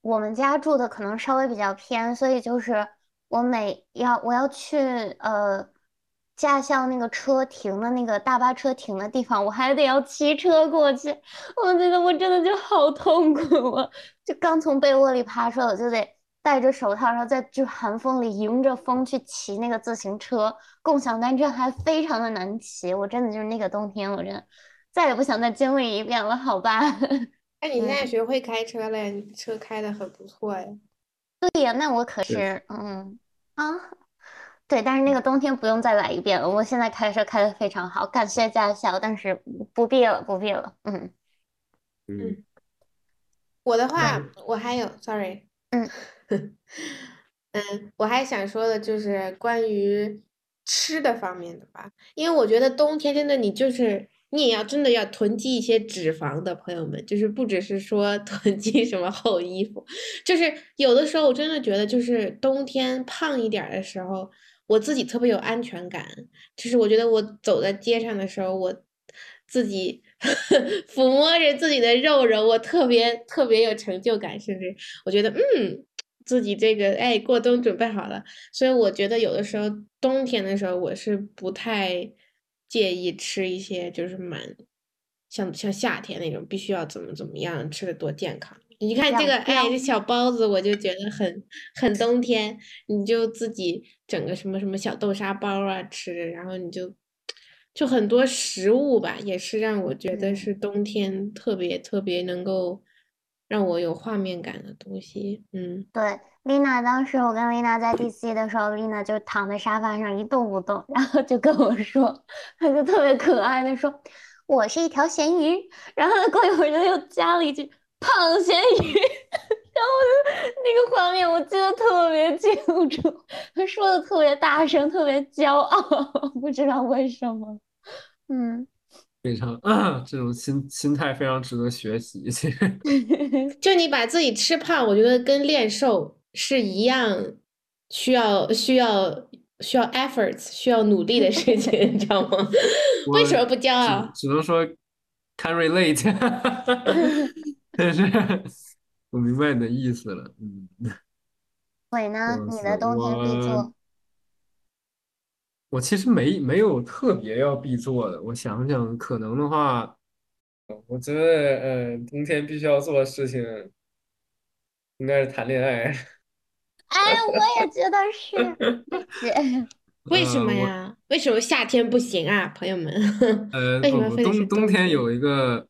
我们家住的可能稍微比较偏，所以就是我每要我要去呃驾校那个车停的那个大巴车停的地方，我还得要骑车过去。我觉得我真的就好痛苦啊！就刚从被窝里爬出来，我就得戴着手套，然后在就寒风里迎着风去骑那个自行车，共享单车还非常的难骑。我真的就是那个冬天，我真的再也不想再经历一遍了，好吧？那、哎、你现在学会开车了，你车开的很不错呀。对呀，那我可是嗯啊，对，但是那个冬天不用再来一遍了。我现在开车开的非常好，感谢驾校，但是不必了，不必了。嗯嗯，我的话、嗯、我还有 ，sorry， 嗯嗯，我还想说的就是关于吃的方面的吧，因为我觉得冬天真的你就是。你也要真的要囤积一些脂肪的，朋友们，就是不只是说囤积什么厚衣服，就是有的时候我真的觉得，就是冬天胖一点的时候，我自己特别有安全感。就是我觉得我走在街上的时候，我自己抚摸着自己的肉肉，我特别特别有成就感，甚至我觉得嗯，自己这个哎过冬准备好了。所以我觉得有的时候冬天的时候，我是不太。介意吃一些就是蛮像像夏天那种必须要怎么怎么样吃的多健康，你看这个哎这小包子我就觉得很很冬天，你就自己整个什么什么小豆沙包啊吃，然后你就就很多食物吧，也是让我觉得是冬天特别特别能够让我有画面感的东西。嗯，对。Lina 当时我跟 Lina 在 D C 的时候 ，Lina 就躺在沙发上一动不动，然后就跟我说，她就特别可爱的说：“我是一条咸鱼。”然后过一会儿就又加了一句“胖咸鱼”，然后那个画面我记得特别清楚，她说的特别大声，特别骄傲，不知道为什么。嗯。非常啊，这种心心态非常值得学习。就你把自己吃胖，我觉得跟练瘦是一样，需要需要需要 efforts， 需要努力的事情，你知道吗？为什么不骄傲？只, 只能说 can relate， 但是我明白你的意思了。嗯，伟呢？你的冬天必做？我其实没没有特别要必做的，我想想，可能的话，我觉得，嗯、呃，冬天必须要做的事情，应该是谈恋爱。哎，我也觉得是。为什么呀、呃？为什么夏天不行啊，朋友们？呃，为什么冬冬天有一个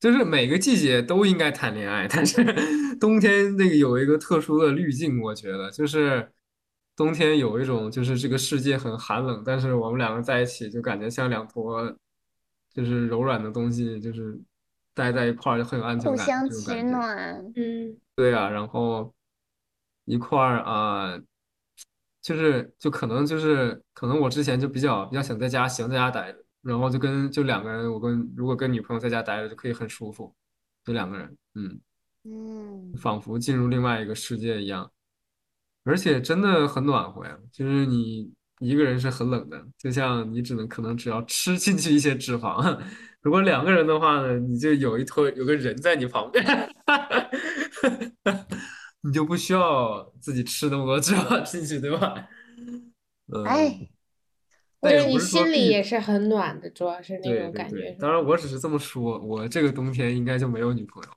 就是每个季节都应该谈恋爱，但是冬天那个有一个特殊的滤镜，我觉得就是冬天有一种就是这个世界很寒冷，但是我们两个在一起就感觉像两坨就是柔软的东西，就是待在一块儿就很有安全互感相这种取感觉。暖，嗯对啊，然后一块儿啊。就是就可能就是可能我之前就比较比较想在家喜欢在家待着，然后就跟就两个人，我跟如果跟女朋友在家待着就可以很舒服，就两个人，嗯，嗯，仿佛进入另外一个世界一样，而且真的很暖和呀。就是你一个人是很冷的，就像你只能可能只要吃进去一些脂肪，如果两个人的话呢，你就有一坨有个人在你旁边。你就不需要自己吃那么多脂肪进去，对吧？嗯，哎，我但就也是你不是说心里也必，是很暖的，主要是那对种对感对，觉是当吗？然我只是这么说，我这个冬天应该就没有女朋友，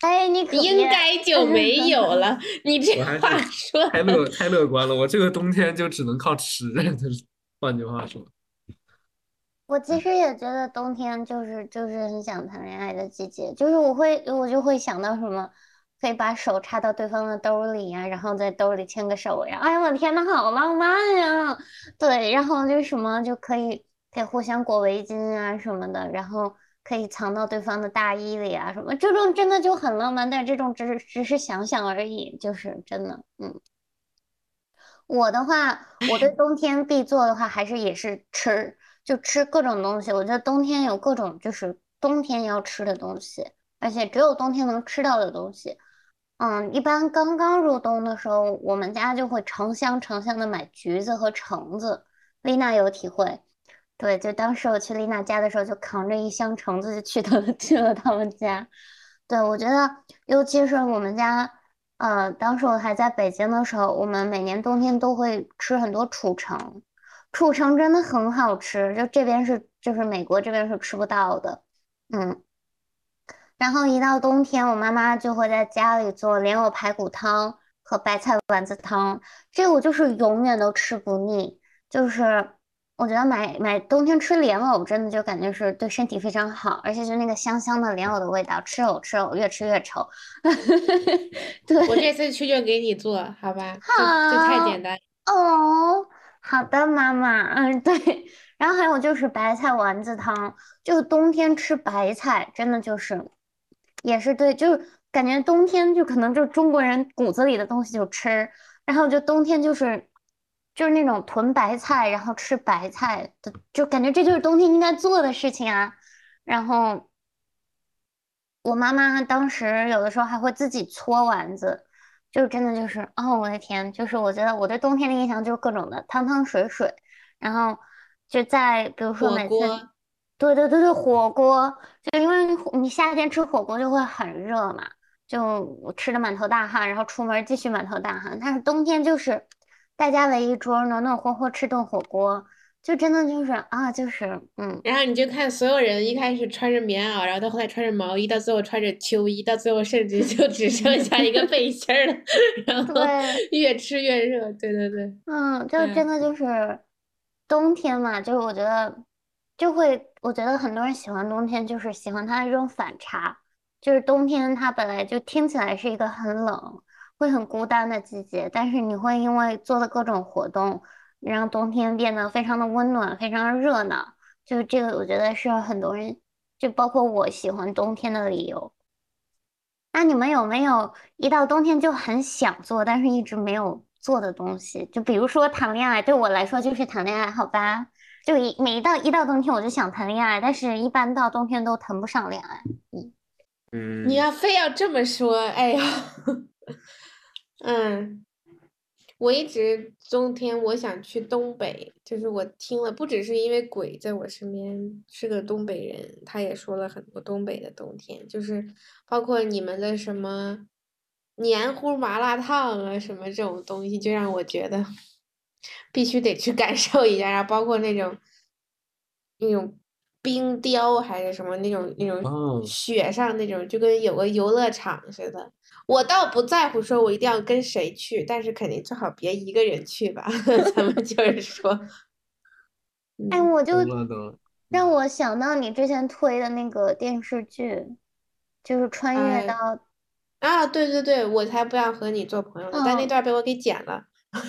哎，你可应别，该就没有了。你这我还话是说太的，乐太乐观了，我这个冬天就只能靠吃，就是换句话说，我其实也觉得冬天就是就是很想谈恋爱的季节，就是我会我就会想到什么，可以把手插到对方的兜里呀、然后在兜里牵个手呀、哎呀，我的天呐，好浪漫呀、对，然后就是什么就可以可以互相裹围巾啊什么的，然后可以藏到对方的大衣里啊什么，这种真的就很浪漫，但这种只是只是想想而已，就是真的，嗯。我的话，我对冬天必做的话，还是也是吃，就吃各种东西。我觉得冬天有各种就是冬天要吃的东西，而且只有冬天能吃到的东西。嗯，一般刚刚入冬的时候，我们家就会成箱成箱的买橘子和橙子。丽娜有体会，对，就当时我去丽娜家的时候，就扛着一箱橙子就去到 去了他们家。对，我觉得，尤其是我们家。呃，当时我还在北京的时候，我们每年冬天都会吃很多储橙，储橙真的很好吃，就这边是就是美国这边是吃不到的，嗯。然后一到冬天，我妈妈就会在家里做莲藕排骨汤和白菜丸子汤，这个我就是永远都吃不腻。就是我觉得买买冬天吃莲藕，真的就感觉是对身体非常好，而且就那个香香的莲藕的味道，吃藕吃藕越吃越丑。我对，这次去就给你做，好吧？这这太好简单了。哦，好的，妈妈，嗯，对。然后还有就是白菜丸子汤，就冬天吃白菜，真的就是也是对，就是感觉冬天就可能就是中国人骨子里的东西就吃，然后就冬天就是就是那种囤白菜，然后吃白菜的，就感觉这就是冬天应该做的事情啊。然后我妈妈当时有的时候还会自己搓丸子，就真的就是哦，我的天，就是我觉得我对冬天的印象就是各种的汤汤水水，然后就在比如说火每次。锅，对对对对，火锅就因为火你夏天吃火锅就会很热嘛，就我吃的满头大汗，然后出门儿继续满头大汗。但是冬天就是大家围一桌儿暖暖和和吃顿火锅，就真的就是啊，就是嗯，然后你就看所有人一开始穿着棉袄，然后到后来穿着毛衣，到最后穿着秋衣，到最后甚至就只剩下一个背心儿了，然后对。越吃越热。对对对，嗯，就真对。的就是冬天嘛，就是我觉得就会，我觉得很多人喜欢冬天，就是喜欢它的这种反差，就是冬天它本来就听起来是一个很冷、会很孤单的季节，但是你会因为做的各种活动，让冬天变得非常的温暖、非常地热闹，就是这个我觉得是很多人，就包括我喜欢冬天的理由。那你们有没有一到冬天就很想做，但是一直没有做的东西？就比如说谈恋爱，对我来说就是谈恋爱，好吧？就一每一到一到冬天我就想谈恋爱，但是一般到冬天都谈不上恋爱。嗯，你嗯，要非要这么说，哎呀，嗯。我一直冬天我想去东北，就是我听了，不只是因为鬼在我身边是个东北人，他也说了很多东北的冬天，就是包括你们的什么黏糊麻辣烫啊什么这种东西，就让我觉得必须得去感受一下，然后包括那种那种冰雕还是什么那种那种哦，雪上那种，就跟有个游乐场似的。我倒不在乎说我一定要跟谁去，但是肯定最好别一个人去吧。咱们就是说，哎，嗯，我就懂了懂了，让我想到你之前推的那个电视剧，就是穿越哎到，啊，对对对，我才不要和你做朋友呢，但那嗯段被我给剪了，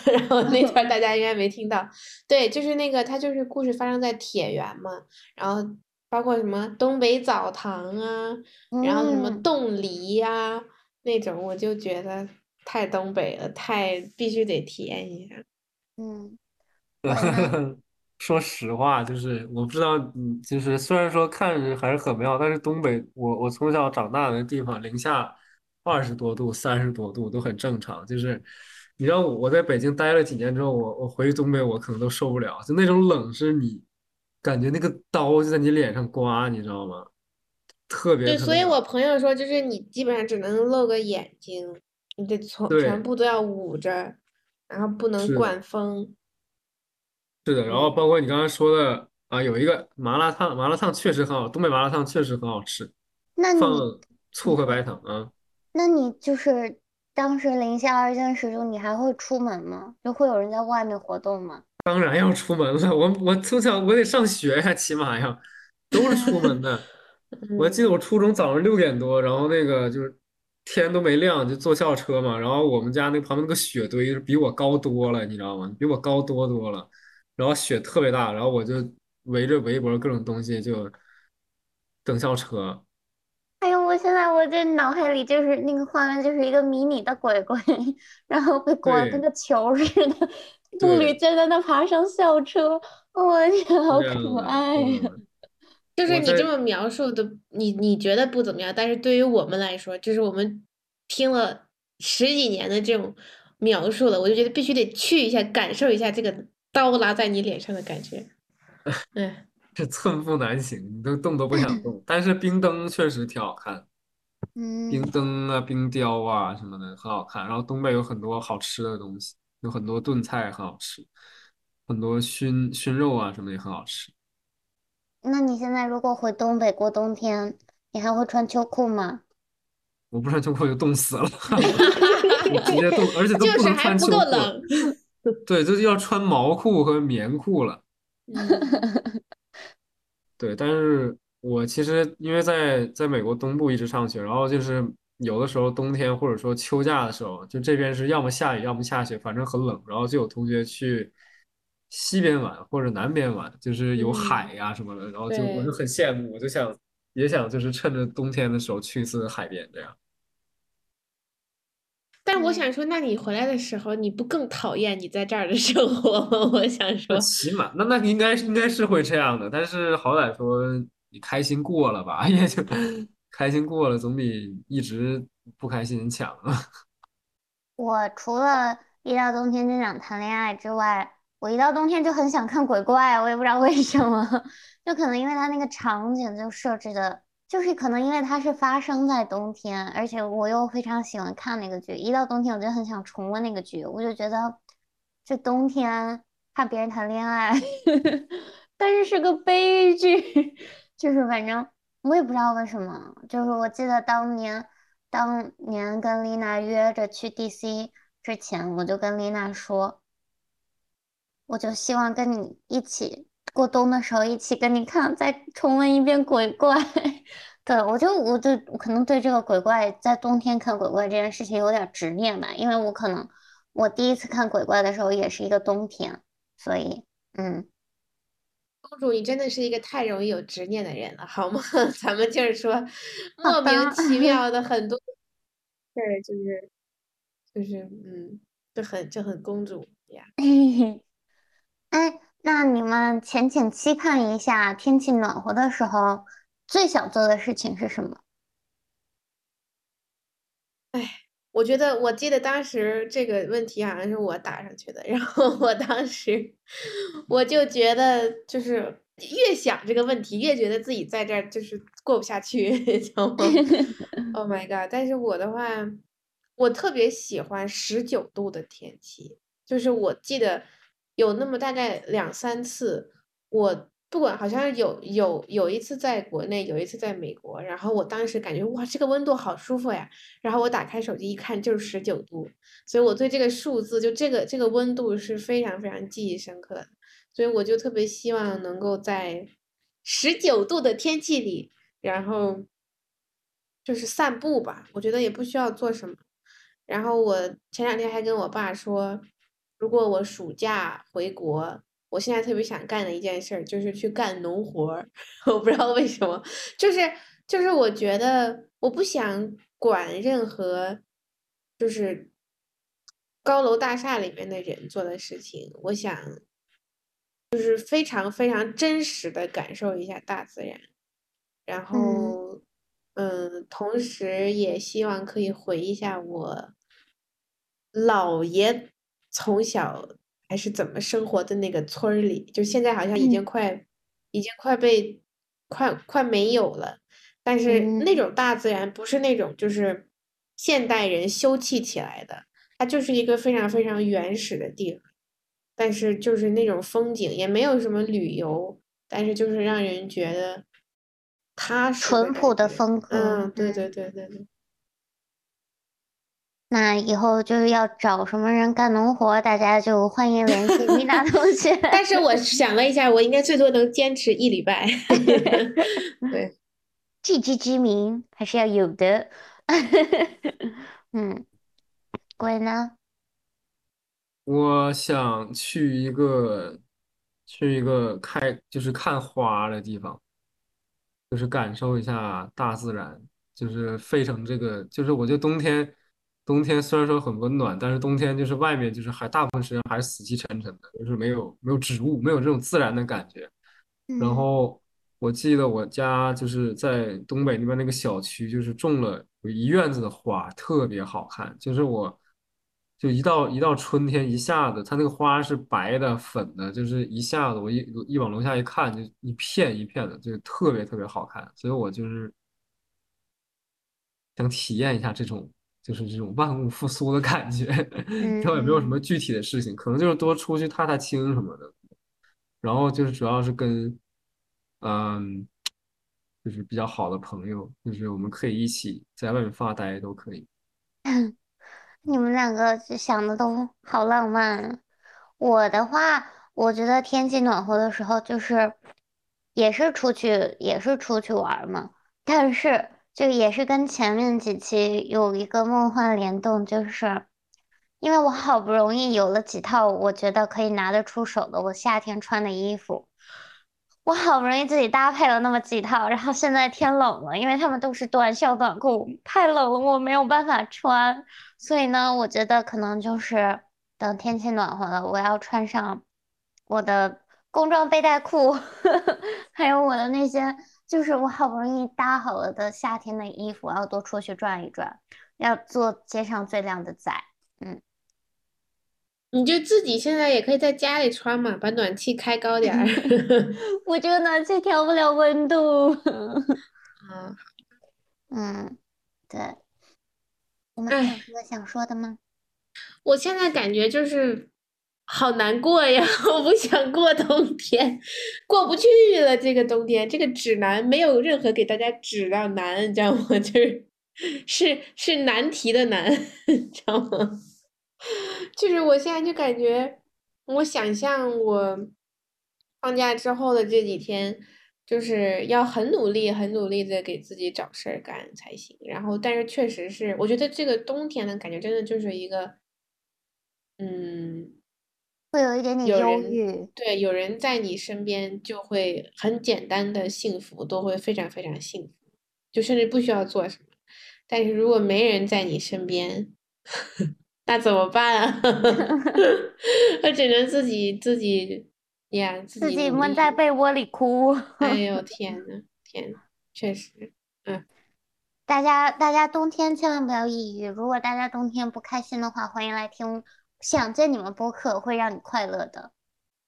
然后那段大家应该没听到。对，就是那个，它就是故事发生在铁原嘛，然后包括什么东北澡堂啊，然后什么嗯，冻梨呀、那种，我就觉得太东北了，太必须得体验一下。嗯，我呢，说实话，就是我不知道你，就是虽然说看着还是很美好，但是东北，我我从小长大的地方，零下二十多度、三十多度都很正常。就是你让我我在北京待了几年之后，我我回东北，我可能都受不了，就那种冷是你感觉那个刀就在你脸上刮，你知道吗？特别对，特所别以冷。我朋友说，就是你基本上只能露个眼睛，你得从全对，部都要捂着，然后不能是的。灌风。是的，然后嗯，包括你刚才说的啊，有一个麻辣烫，麻辣烫确实很好，东北麻辣烫确实很好吃，那放你，醋和嗯，白糖啊。那你就是当时零下二三十度，你还会出门吗？就会有人在外面活动吗？当然要出门了，我我从小我得上学呀，起码呀，都是出门的。我记嗯，得我初中早上六点多，然后那个就是天都没亮就坐校车嘛，然后我们家那旁边那个雪堆就是比我高多了，你知道吗？比我高多多了，然后雪特别大，然后我就围着围脖各种东西就等校车。哎呦，我现在我这脑海里就是那个画面，就是一个迷你的鬼鬼，然后被裹得跟对个球似的，步履对，间在那爬上校车，我的天，是好这样可的，爱呀！嗯，就是我你这在。么描述的，你你觉得不怎么样，但是对于我们来说，就是我们听了十几年的这种描述了，我就觉得必须得去一下，感受一下这个刀拉在你脸上的感觉。哎，是寸步难行，你都动都不想动。但是冰灯确实挺好看，冰嗯，灯啊、冰雕啊什么的很好看。然后东北有很多好吃的东西，有很多炖菜很好吃，很多熏熏肉啊什么也很好吃。那你现在如果回东北过冬天，你还会穿秋裤吗？我不穿秋裤就冻死了，我直接冻，而且 都就不是能还穿不够秋裤，冷。对，就是要穿毛裤和棉裤了。嗯，对，但是我其实因为在在美国东部一直上学，然后就是有的时候冬天或者说秋假的时候，就这边是要么下雨，要么下雪，反正很冷。然后就有同学去西边玩或者南边玩，就是有海嗯，呀、什么的。然后就我就对，很羡慕，我就想也想就是趁着冬天的时候去一次海边这样。但是我嗯，想说，那你回来的时候，你不更讨厌你在这儿的生活吗？我想那说，起码那那应该是应该是会这样的，但是好歹说你开心过了吧，也就开心过了，总比一直不开心强啊。我除了一到冬天就想谈恋爱之外，我一到冬天就很想看鬼怪，我也不知道为什么，就可能因为它那个场景就设置的，就是可能因为它是发生在冬天，而且我又非常喜欢看那个剧，一到冬天我就很想重温那个剧，我就觉得这冬天看别人谈恋爱，但是是个悲剧，就是反正我也不知道为什么，就是我记得当年。当年跟丽娜约着去 D C 之前，我就跟丽娜说，我就希望跟你一起过冬的时候，一起跟你看，再重温一遍鬼怪。对，我就我就我可能对这个鬼怪在冬天看鬼怪这件事情有点执念吧，因为我可能我第一次看鬼怪的时候也是一个冬天，所以嗯，公主，你真的是一个太容易有执念的人了，好吗？咱们就是说，好莫名吧，其妙的很多事儿，就是就是，嗯，就很就很公主呀。哎，那你们浅浅期盼一下天气暖和的时候，最想做的事情是什么？哎，我觉得我记得当时这个问题好像是我打上去的，然后我当时我就觉得就是越想这个问题，越觉得自己在这儿就是过不下去，你知道吗？Oh my god！但是我的话，我特别喜欢十九度的天气，就是我记得有那么大概两三次，我不管好像有有有一次在国内，有一次在美国，然后我当时感觉哇，这个温度好舒服呀。然后我打开手机一看，就是十九度，所以我对这个数字，就这个这个温度是非常非常记忆深刻的，所以我就特别希望能够在十九度的天气里，然后就是散步吧，我觉得也不需要做什么。然后我前两天还跟我爸说，如果我暑假回国，我现在特别想干的一件事就是去干农活儿。我不知道为什么，就是就是我觉得我不想管任何就是高楼大厦里面的人做的事情，我想就是非常非常真实的感受一下大自然，然后嗯、呃，同时也希望可以回一下我姥爷从小还是怎么生活的那个村儿里，就现在好像已经快、嗯、已经快被快快没有了，但是那种大自然不是那种就是现代人修葺起来的，它就是一个非常非常原始的地方，但是就是那种风景也没有什么旅游，但是就是让人觉得它淳朴的风格。嗯，对对对对对。那以后就是要找什么人干农活，大家就欢迎联系Lina同学。但是我想了一下，我应该最多能坚持一礼拜。对，自知之明还是要有的。嗯。鬼呢？我想去一个去一个开就是看花的地方，就是感受一下大自然。就是费城这个，就是我觉得冬天冬天虽然说很温暖，但是冬天就是外面就是还大部分时间还是死气沉沉的，就是没有没有植物，没有这种自然的感觉。然后我记得我家就是在东北那边那个小区，就是种了有一院子的花，特别好看。就是我。就一到一到春天，一下子它那个花是白的、粉的，就是一下子我一一往楼下一看，就一片一片的，就特别特别好看。所以我就是想体验一下这种，就是这种万物复苏的感觉。然后也没有什么具体的事情，可能就是多出去踏踏青什么的。然后就是主要是跟，嗯，就是比较好的朋友，就是我们可以一起在外面发呆都可以。你们两个想的都好浪漫。我的话，我觉得天气暖和的时候，就是也是出去，也是出去玩嘛。但是就也是跟前面几期有一个梦幻联动，就是因为我好不容易有了几套我觉得可以拿得出手的我夏天穿的衣服，我好不容易自己搭配了那么几套，然后现在天冷了，因为他们都是短袖短裤，太冷了我没有办法穿。所以呢，我觉得可能就是等天气暖和了，我要穿上我的工装背带裤，还有我的那些就是我好不容易搭好了的夏天的衣服，要多出去转一转，要做街上最靓的仔。嗯，你就自己现在也可以在家里穿嘛，把暖气开高点儿。我这个暖气调不了温度。嗯嗯，对。我们有什么想说的吗？我现在感觉就是好难过呀，我不想过冬天，过不去了。这个冬天，这个指南没有任何给大家指到难，你知道吗？就是是是难题的难，你知道吗？就是我现在就感觉，我想象我放假之后的这几天。就是要很努力很努力的给自己找事儿干才行，然后但是确实是我觉得这个冬天的感觉真的就是一个嗯会有一点点忧郁，对，有人在你身边就会很简单的幸福，都会非常非常幸福，就甚至不需要做什么，但是如果没人在你身边那怎么办啊？我只能自己自己Yeah, 自己闷在被窝里哭。哎呦天呐，天呐，确实，嗯，大家大家冬天千万不要抑郁，如果大家冬天不开心的话，欢迎来听想见你们播客，会让你快乐的。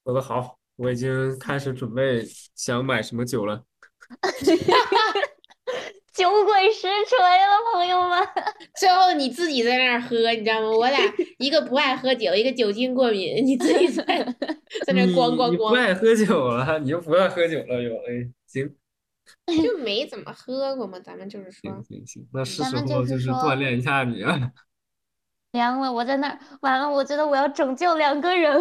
说得好，我已经开始准备想买什么酒了。酒鬼实锤了，朋友们！最后你自己在那儿喝，你知道吗？我俩一个不爱喝酒，一个酒精过敏，你自己在在那咣咣咣。你不爱喝酒了，你又不爱喝酒了，又哎行，就没怎么喝过嘛。咱们就是说，行行行，那是时候就是锻炼一下你了。凉了，我在那儿完了，我觉得我要拯救两个人。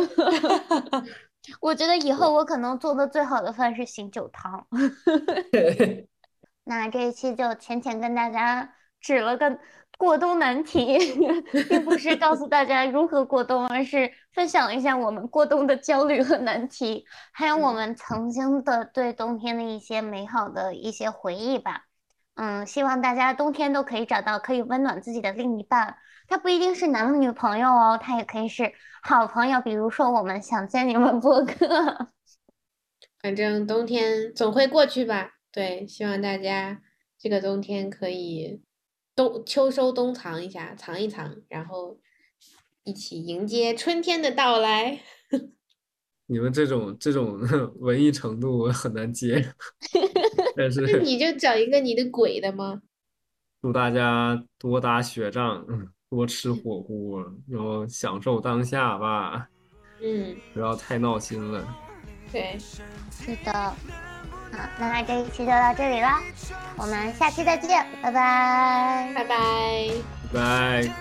我觉得以后我可能做的最好的饭是醒酒汤。那这一期就浅浅跟大家指了个过冬难题，并不是告诉大家如何过冬，而是分享一下我们过冬的焦虑和难题，还有我们曾经的对冬天的一些美好的一些回忆吧。嗯，希望大家冬天都可以找到可以温暖自己的另一半，他不一定是男女朋友哦，他也可以是好朋友，比如说我们想见你们播客。反正冬天总会过去吧。对，希望大家这个冬天可以冬秋收冬藏一下，藏一藏，然后一起迎接春天的到来。你们这种这种文艺程度我很难接。但是那你就找一个你的鬼的吗？祝大家多打雪仗，多吃火锅，然后享受当下吧。嗯，不要太闹心了。对，是的。好，那这一期就到这里了，我们下期再见，拜拜，拜拜，拜拜。